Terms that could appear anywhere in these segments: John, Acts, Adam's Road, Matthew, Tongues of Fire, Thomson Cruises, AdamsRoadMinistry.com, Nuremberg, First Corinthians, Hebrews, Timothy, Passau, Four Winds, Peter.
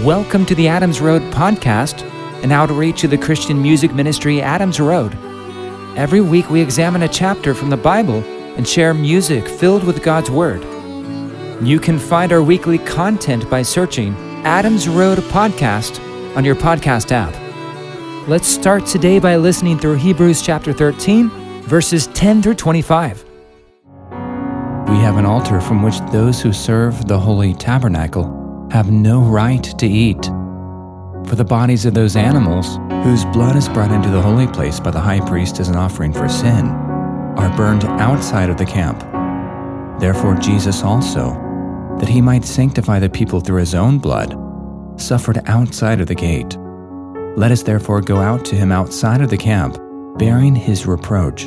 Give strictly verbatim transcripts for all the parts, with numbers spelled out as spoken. Welcome to the Adam's Road podcast, an outreach to the Christian music ministry Adam's Road. Every week we examine a chapter from the Bible and share music filled with God's Word. You can find our weekly content by searching Adam's Road Podcast on your podcast app. Let's start today by listening through Hebrews chapter thirteen, verses ten through twenty-five. We have an altar from which those who serve the holy tabernacle have no right to eat. For the bodies of those animals, whose blood is brought into the holy place by the high priest as an offering for sin, are burned outside of the camp. Therefore Jesus also, that he might sanctify the people through his own blood, suffered outside of the gate. Let us therefore go out to him outside of the camp, bearing his reproach.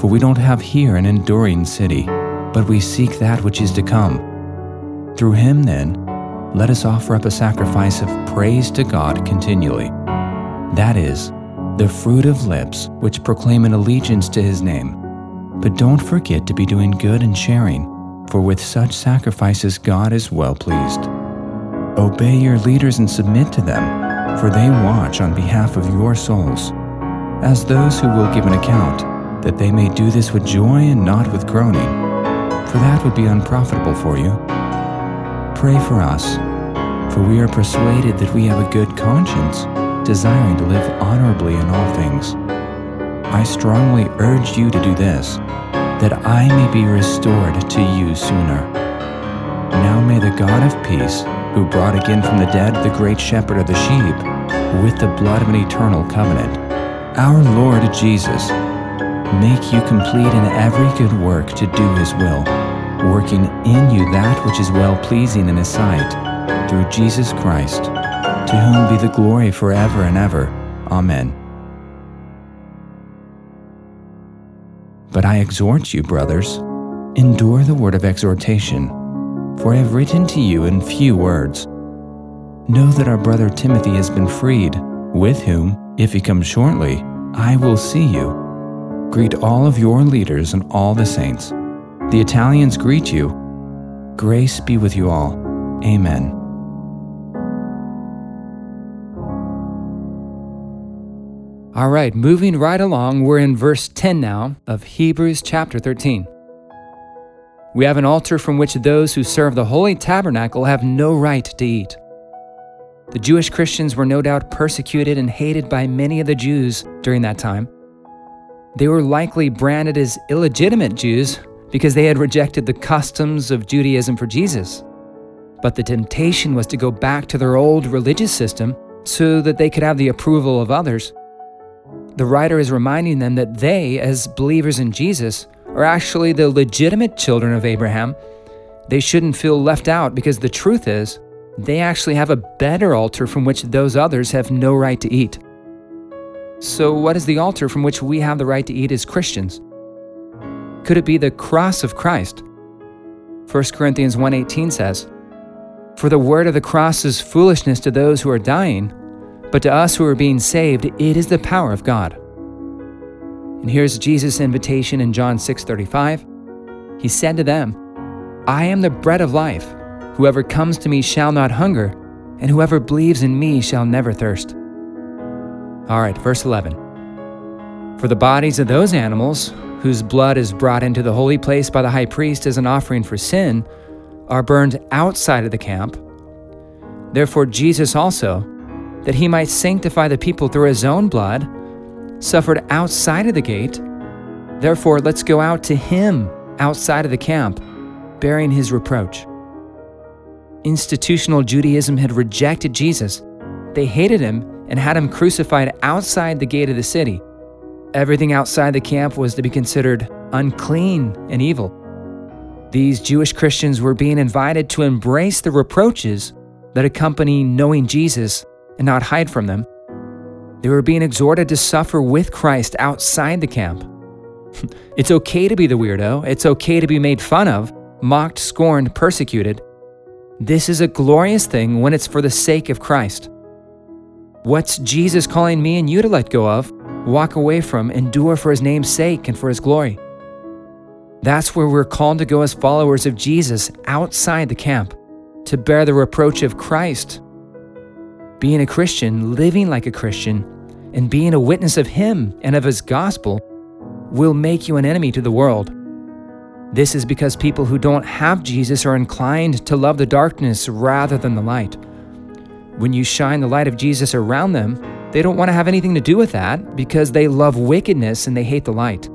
For we don't have here an enduring city, but we seek that which is to come. Through him, then, let us offer up a sacrifice of praise to God continually, that is, the fruit of lips which proclaim an allegiance to his name. But don't forget to be doing good and sharing, for with such sacrifices God is well pleased. Obey your leaders and submit to them, for they watch on behalf of your souls, as those who will give an account, that they may do this with joy and not with groaning, for that would be unprofitable for you. Pray for us, for we are persuaded that we have a good conscience, desiring to live honorably in all things. I strongly urge you to do this, that I may be restored to you sooner. Now may the God of peace, who brought again from the dead the great shepherd of the sheep, with the blood of an eternal covenant, our Lord Jesus, make you complete in every good work to do his will, working in you that which is well-pleasing in his sight, through Jesus Christ, to whom be the glory forever and ever. Amen. But I exhort you, brothers, endure the word of exhortation, for I have written to you in few words. Know that our brother Timothy has been freed, with whom, if he comes shortly, I will see you. Greet all of your leaders and all the saints. The Italians greet you. Grace be with you all. Amen. All right, moving right along, we're in verse ten now of Hebrews chapter thirteen. We have an altar from which those who serve the holy tabernacle have no right to eat. The Jewish Christians were no doubt persecuted and hated by many of the Jews during that time. They were likely branded as illegitimate Jews because they had rejected the customs of Judaism for Jesus. But the temptation was to go back to their old religious system so that they could have the approval of others. The writer is reminding them that they, as believers in Jesus, are actually the legitimate children of Abraham. They shouldn't feel left out because the truth is, they actually have a better altar from which those others have no right to eat. So what is the altar from which we have the right to eat as Christians? Could it be the cross of Christ? First Corinthians one eighteen says, "For the word of the cross is foolishness to those who are dying, but to us who are being saved, it is the power of God." And here's Jesus' invitation in John six thirty-five. He said to them, "I am the bread of life. Whoever comes to me shall not hunger, and whoever believes in me shall never thirst." All right, verse eleven. "For the bodies of those animals whose blood is brought into the holy place by the high priest as an offering for sin are burned outside of the camp. Therefore Jesus also, that he might sanctify the people through his own blood, suffered outside of the gate. Therefore, let's go out to him outside of the camp, bearing his reproach." Institutional Judaism had rejected Jesus. They hated him and had him crucified outside the gate of the city. Everything outside the camp was to be considered unclean and evil. These Jewish Christians were being invited to embrace the reproaches that accompany knowing Jesus and not hide from them. They were being exhorted to suffer with Christ outside the camp. It's okay to be the weirdo. It's okay to be made fun of, mocked, scorned, persecuted. This is a glorious thing when it's for the sake of Christ. What's Jesus calling me and you to let go of, walk away from, endure for his name's sake and for his glory? That's where we're called to go as followers of Jesus, outside the camp, to bear the reproach of Christ Being a Christian, living like a Christian, and being a witness of Him and of His gospel will make you an enemy to the world. This is because people who don't have Jesus are inclined to love the darkness rather than the light. When you shine the light of Jesus around them, they don't want to have anything to do with that because they love wickedness and they hate the light.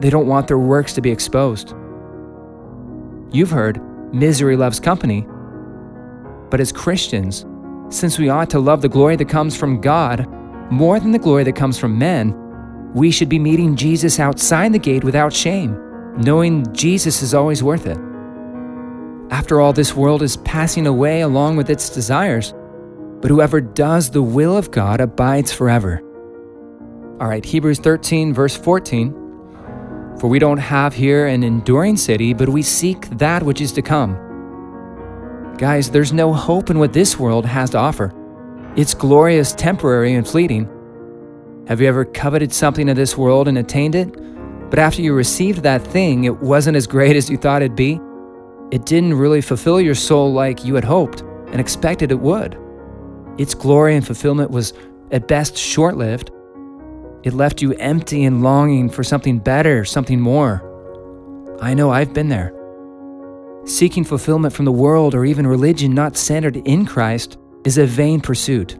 They don't want their works to be exposed. You've heard, misery loves company. But as Christians, since we ought to love the glory that comes from God more than the glory that comes from men, we should be meeting Jesus outside the gate without shame, knowing Jesus is always worth it. After all, this world is passing away along with its desires, but whoever does the will of God abides forever. All right, Hebrews thirteen, verse fourteen. For we don't have here an enduring city, but we seek that which is to come. Guys, there's no hope in what this world has to offer. It's glorious, temporary, and fleeting. Have you ever coveted something of this world and attained it, but after you received that thing, it wasn't as great as you thought it'd be? It didn't really fulfill your soul like you had hoped and expected it would. Its glory and fulfillment was at best short-lived. It left you empty and longing for something better, something more. I know, I've been there. Seeking fulfillment from the world or even religion not centered in Christ is a vain pursuit.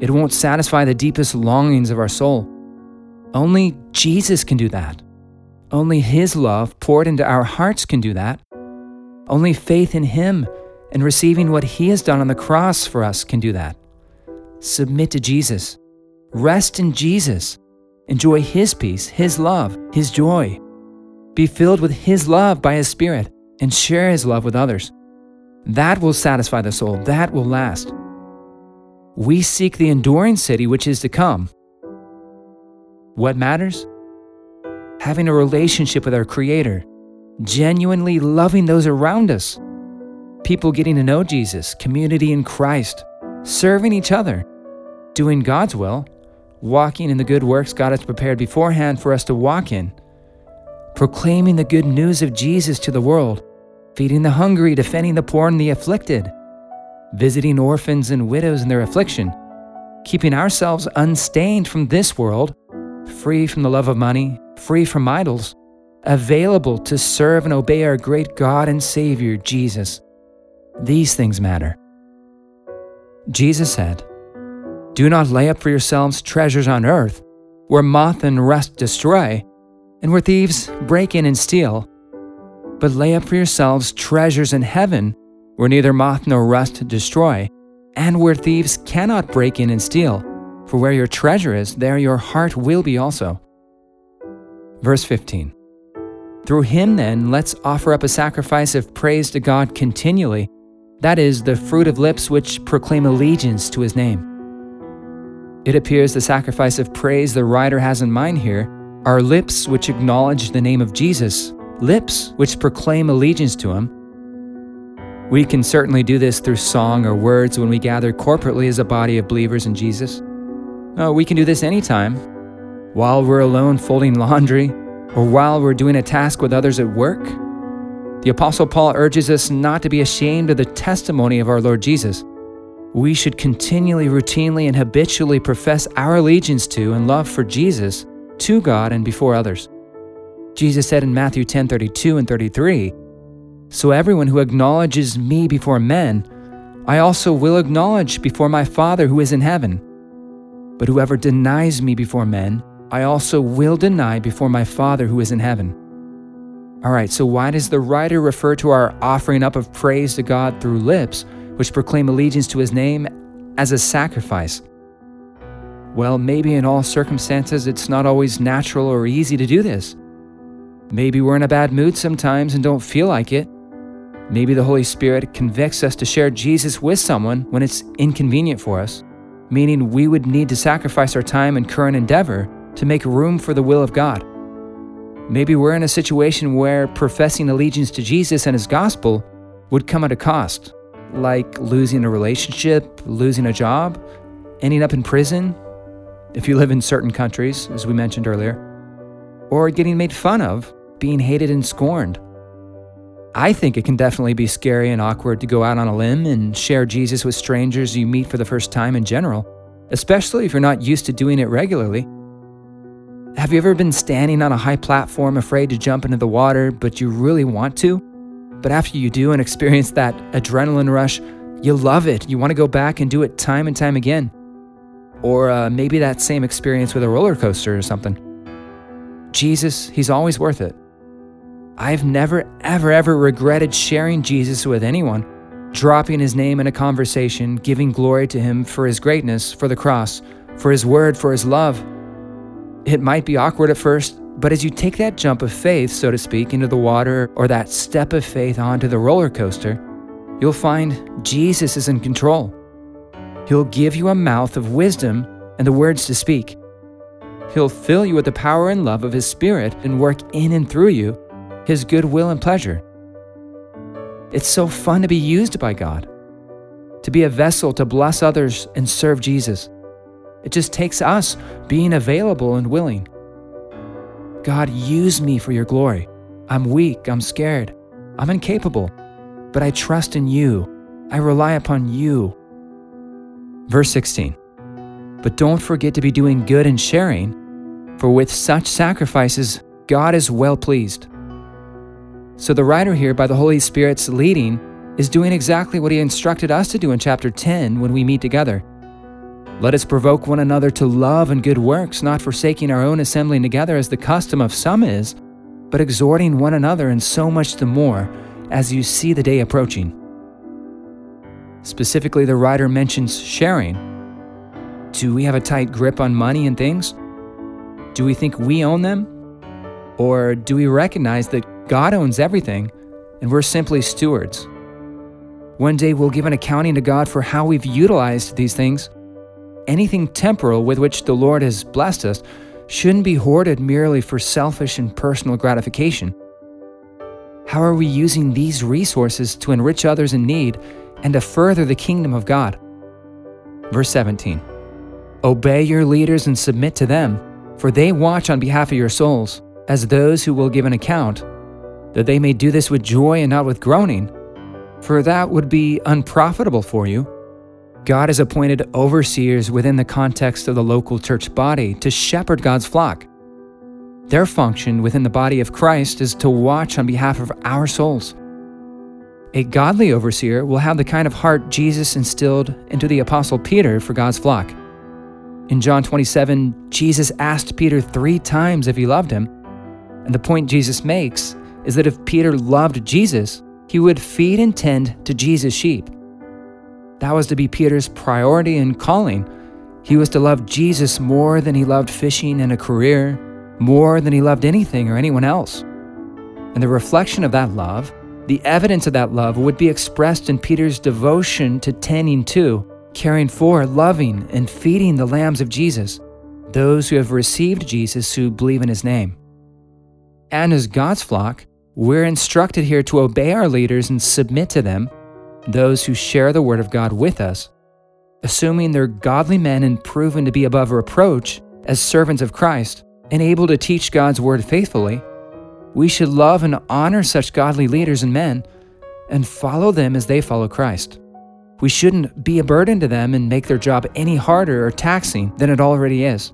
It won't satisfy the deepest longings of our soul. Only Jesus can do that. Only His love poured into our hearts can do that. Only faith in Him and receiving what He has done on the cross for us can do that. Submit to Jesus. Rest in Jesus. Enjoy His peace, His love, His joy. Be filled with His love by His Spirit and share His love with others. That will satisfy the soul. That will last. We seek the enduring city which is to come. What matters? Having a relationship with our Creator, genuinely loving those around us, people getting to know Jesus, community in Christ, serving each other, doing God's will, walking in the good works God has prepared beforehand for us to walk in, proclaiming the good news of Jesus to the world, feeding the hungry, defending the poor and the afflicted, visiting orphans and widows in their affliction, keeping ourselves unstained from this world, free from the love of money, free from idols, available to serve and obey our great God and Savior, Jesus. These things matter. Jesus said, "Do not lay up for yourselves treasures on earth, where moth and rust destroy, and where thieves break in and steal. But lay up for yourselves treasures in heaven, where neither moth nor rust destroy, and where thieves cannot break in and steal. For where your treasure is, there your heart will be also." Verse fifteen. Through Him then, let's offer up a sacrifice of praise to God continually, that is, the fruit of lips which proclaim allegiance to His name. It appears the sacrifice of praise the writer has in mind here are lips which acknowledge the name of Jesus, lips which proclaim allegiance to Him. We can certainly do this through song or words when we gather corporately as a body of believers in Jesus. Oh, we can do this anytime, while we're alone folding laundry or while we're doing a task with others at work. The Apostle Paul urges us not to be ashamed of the testimony of our Lord Jesus. We should continually, routinely, and habitually profess our allegiance to and love for Jesus, to God and before others. Jesus said in Matthew ten thirty-two and thirty-three, "So everyone who acknowledges me before men, I also will acknowledge before my Father who is in heaven. But whoever denies me before men, I also will deny before my Father who is in heaven." All right, so why does the writer refer to our offering up of praise to God through lips, which proclaim allegiance to His name, as a sacrifice? Well, maybe in all circumstances, it's not always natural or easy to do this. Maybe we're in a bad mood sometimes and don't feel like it. Maybe the Holy Spirit convicts us to share Jesus with someone when it's inconvenient for us, meaning we would need to sacrifice our time and current endeavor to make room for the will of God. Maybe we're in a situation where professing allegiance to Jesus and His gospel would come at a cost, like losing a relationship, losing a job, ending up in prison, if you live in certain countries, as we mentioned earlier, or getting made fun of, being hated and scorned. I think it can definitely be scary and awkward to go out on a limb and share Jesus with strangers you meet for the first time in general, especially if you're not used to doing it regularly. Have you ever been standing on a high platform afraid to jump into the water, but you really want to? But after you do and experience that adrenaline rush, you love it. You want to go back and do it time and time again. Or uh, maybe that same experience with a roller coaster or something. Jesus, he's always worth it. I've never, ever, ever regretted sharing Jesus with anyone, dropping his name in a conversation, giving glory to him for his greatness, for the cross, for his word, for his love. It might be awkward at first, but as you take that jump of faith, so to speak, into the water, or that step of faith onto the roller coaster, you'll find Jesus is in control. He'll give you a mouth of wisdom and the words to speak. He'll fill you with the power and love of his Spirit and work in and through you his goodwill and pleasure. It's so fun to be used by God, to be a vessel to bless others and serve Jesus. It just takes us being available and willing. God, use me for your glory. I'm weak, I'm scared, I'm incapable, but I trust in you. I rely upon you. Verse sixteen, but don't forget to be doing good and sharing, for with such sacrifices, God is well pleased. So the writer here, by the Holy Spirit's leading, is doing exactly what he instructed us to do in chapter ten when we meet together. Let us provoke one another to love and good works, not forsaking our own assembling together as the custom of some is, but exhorting one another, and so much the more as you see the day approaching. Specifically, the writer mentions sharing. Do we have a tight grip on money and things? Do we think we own them? Or do we recognize that God owns everything, and we're simply stewards? One day we'll give an accounting to God for how we've utilized these things. Anything temporal with which the Lord has blessed us shouldn't be hoarded merely for selfish and personal gratification. How are we using these resources to enrich others in need and to further the kingdom of God? Verse seventeen, obey your leaders and submit to them, for they watch on behalf of your souls, as those who will give an account, that they may do this with joy and not with groaning, for that would be unprofitable for you. God has appointed overseers within the context of the local church body to shepherd God's flock. Their function within the body of Christ is to watch on behalf of our souls. A godly overseer will have the kind of heart Jesus instilled into the Apostle Peter for God's flock. In John twenty-seven, Jesus asked Peter three times if he loved him, and the point Jesus makes is that if Peter loved Jesus, he would feed and tend to Jesus' sheep. That was to be Peter's priority and calling. He was to love Jesus more than he loved fishing and a career, more than he loved anything or anyone else. And the reflection of that love, the evidence of that love, would be expressed in Peter's devotion to tending to, caring for, loving, and feeding the lambs of Jesus, those who have received Jesus, who believe in his name. And as God's flock, we're instructed here to obey our leaders and submit to them, those who share the word of God with us, assuming they're godly men and proven to be above reproach as servants of Christ and able to teach God's word faithfully. We should love and honor such godly leaders and men and follow them as they follow Christ. We shouldn't be a burden to them and make their job any harder or taxing than it already is.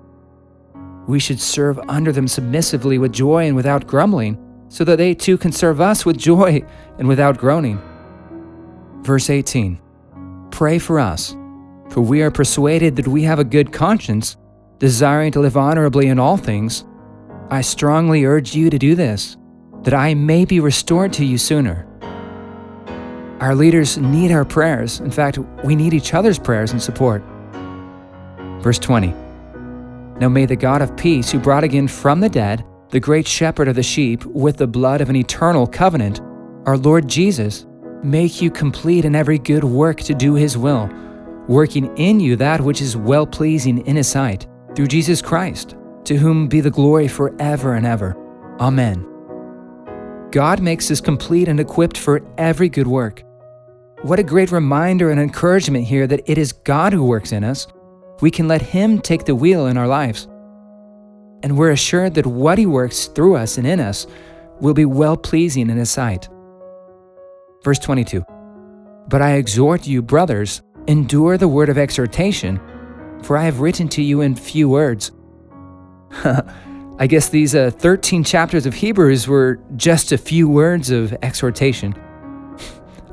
We should serve under them submissively with joy and without grumbling, so that they too can serve us with joy and without groaning. Verse eighteen, pray for us, for we are persuaded that we have a good conscience, desiring to live honorably in all things. I strongly urge you to do this, that I may be restored to you sooner. Our leaders need our prayers. In fact, we need each other's prayers and support. Verse twenty, now may the God of peace, who brought again from the dead the great shepherd of the sheep with the blood of an eternal covenant, our Lord Jesus, make you complete in every good work to do his will, working in you that which is well-pleasing in his sight, through Jesus Christ, to whom be the glory forever and ever. Amen. God makes us complete and equipped for every good work. What a great reminder and encouragement here that it is God who works in us. We can let him take the wheel in our lives. And we're assured that what he works through us and in us will be well-pleasing in his sight. Verse twenty-two, "But I exhort you, brothers, endure the word of exhortation, for I have written to you in few words." I guess these uh, thirteen chapters of Hebrews were just a few words of exhortation.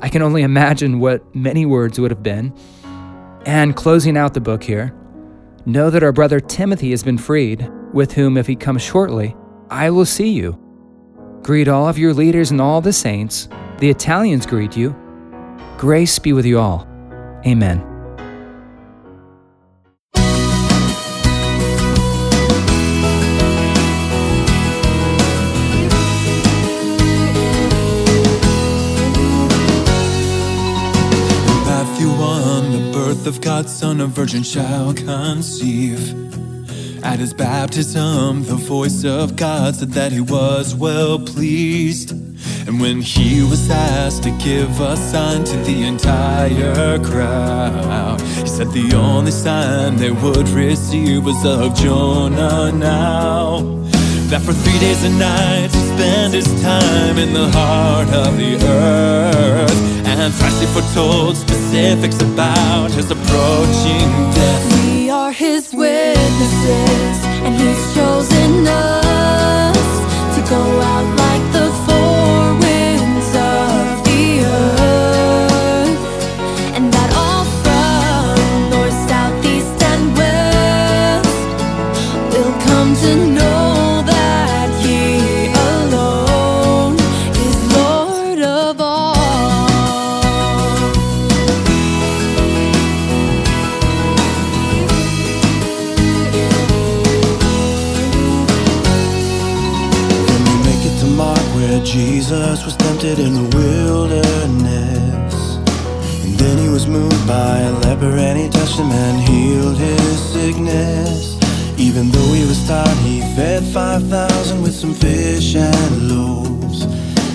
I can only imagine what many words would have been. And closing out the book here, "Know that our brother Timothy has been freed, with whom if he comes shortly, I will see you. Greet all of your leaders and all the saints. The Italians greet you. Grace be with you all. Amen." Of God's Son, a virgin shall conceive. At his baptism, the voice of God said that he was well pleased. And when he was asked to give a sign to the entire crowd, he said the only sign they would receive was of Jonah now. That for three days and nights he spent his time in the heart of the earth, and freshly foretold specifics about his approaching death. We are his witnesses, and he's chosen us to go out like the four winds of the earth, and that all from north, south, east, and west will come to know that he alone is Lord of all. Jesus was tempted in the wilderness, and then he was moved by a leper, and he touched him and healed his sickness. Even though he was tired, he fed five thousand with some fish and loaves.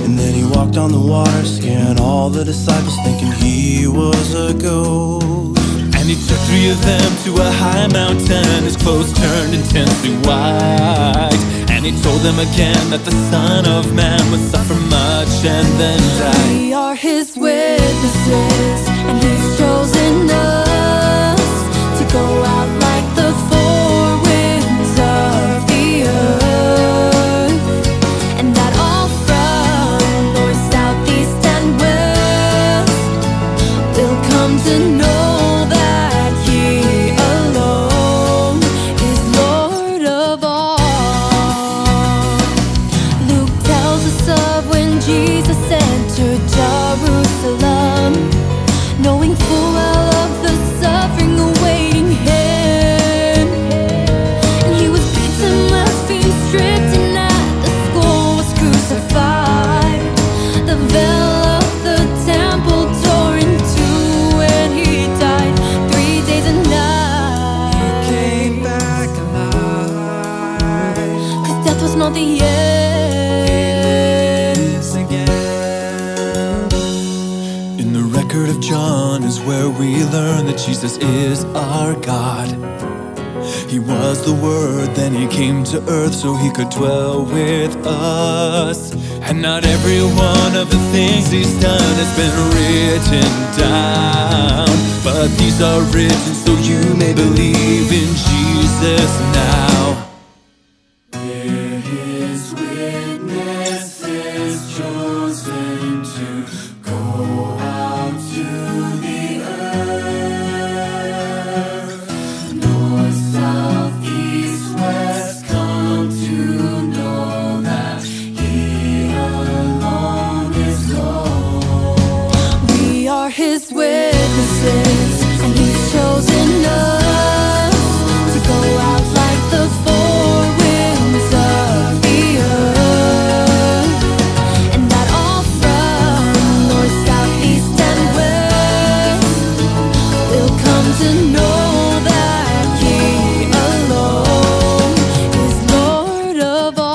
And then he walked on the water, scaring all the disciples, thinking he was a ghost. And he took three of them to a high mountain, his clothes turned intensely white. He told them again that the Son of Man would suffer much and then die. We are his witnesses, and he's chosen us to go out like the four winds of the earth, and that all from north, south, east, and west will come to know that he alone is Lord of all. Knowing full well of the suffering awaiting him, and he was beaten, blasphemed, stripped, and at the skull was crucified. The veil of the temple tore in two, and he died three days and nights. He came back alive, 'cause death was not the end. Of John is where we learn that Jesus is our God. He was the Word, then he came to earth so he could dwell with us. And not every one of the things he's done has been written down, but these are written so you may believe in Jesus now. We're his witnesses, chosen to go his witnesses, and he's chosen us to go out like the four winds of the earth, and that all from north, south, east, and west will come to know that he alone is Lord of all.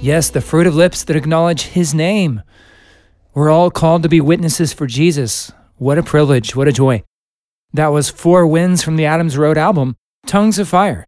Yes, the fruit of lips that acknowledge his name. We're all called to be witnesses for Jesus. What a privilege, what a joy. That was Four Winds from the Adam's Road album, Tongues of Fire.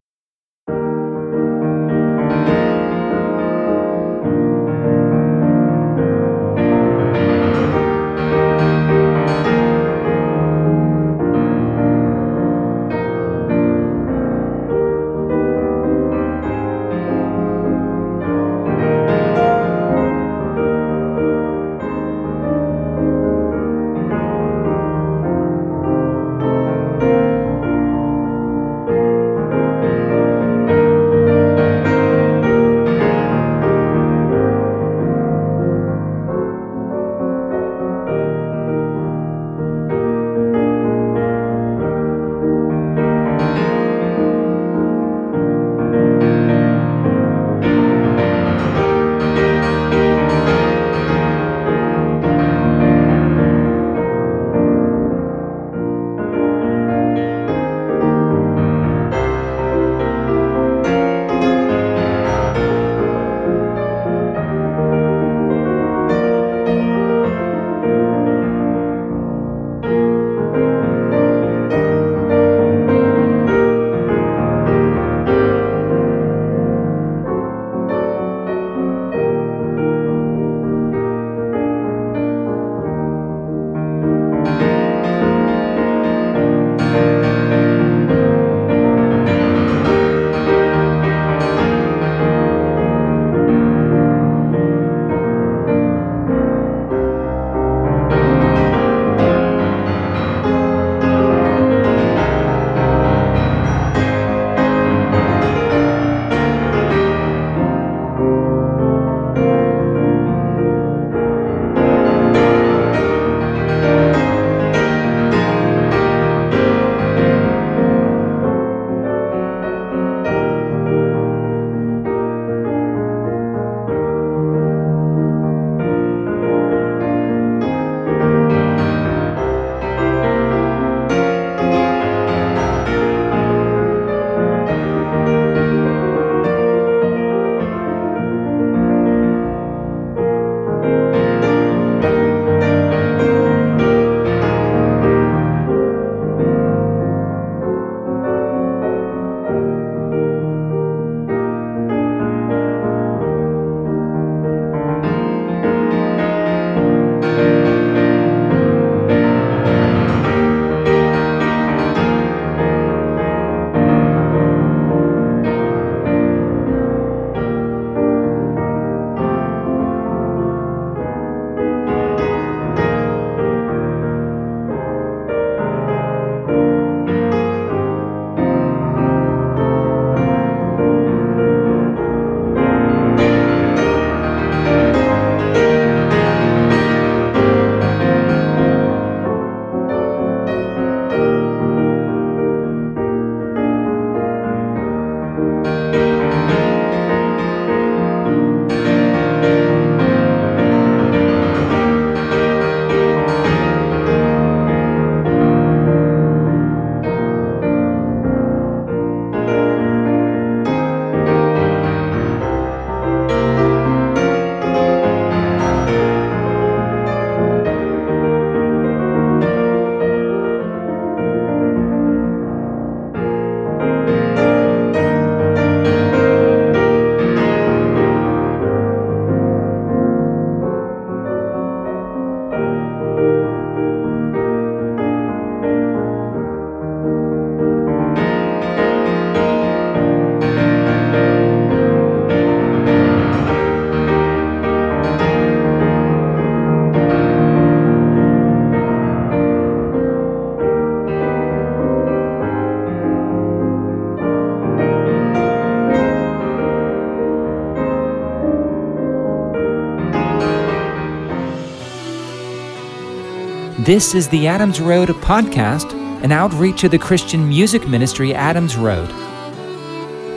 This is the Adam's Road podcast, an outreach of the Christian music ministry Adam's Road.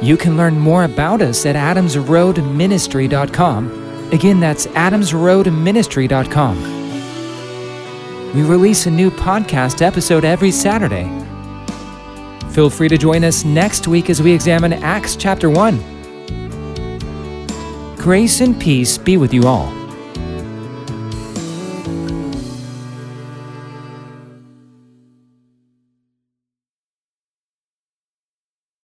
You can learn more about us at Adams Road Ministry dot com. Again, that's Adams Road Ministry dot com. We release a new podcast episode every Saturday. Feel free to join us next week as we examine Acts chapter one. Grace and peace be with you all.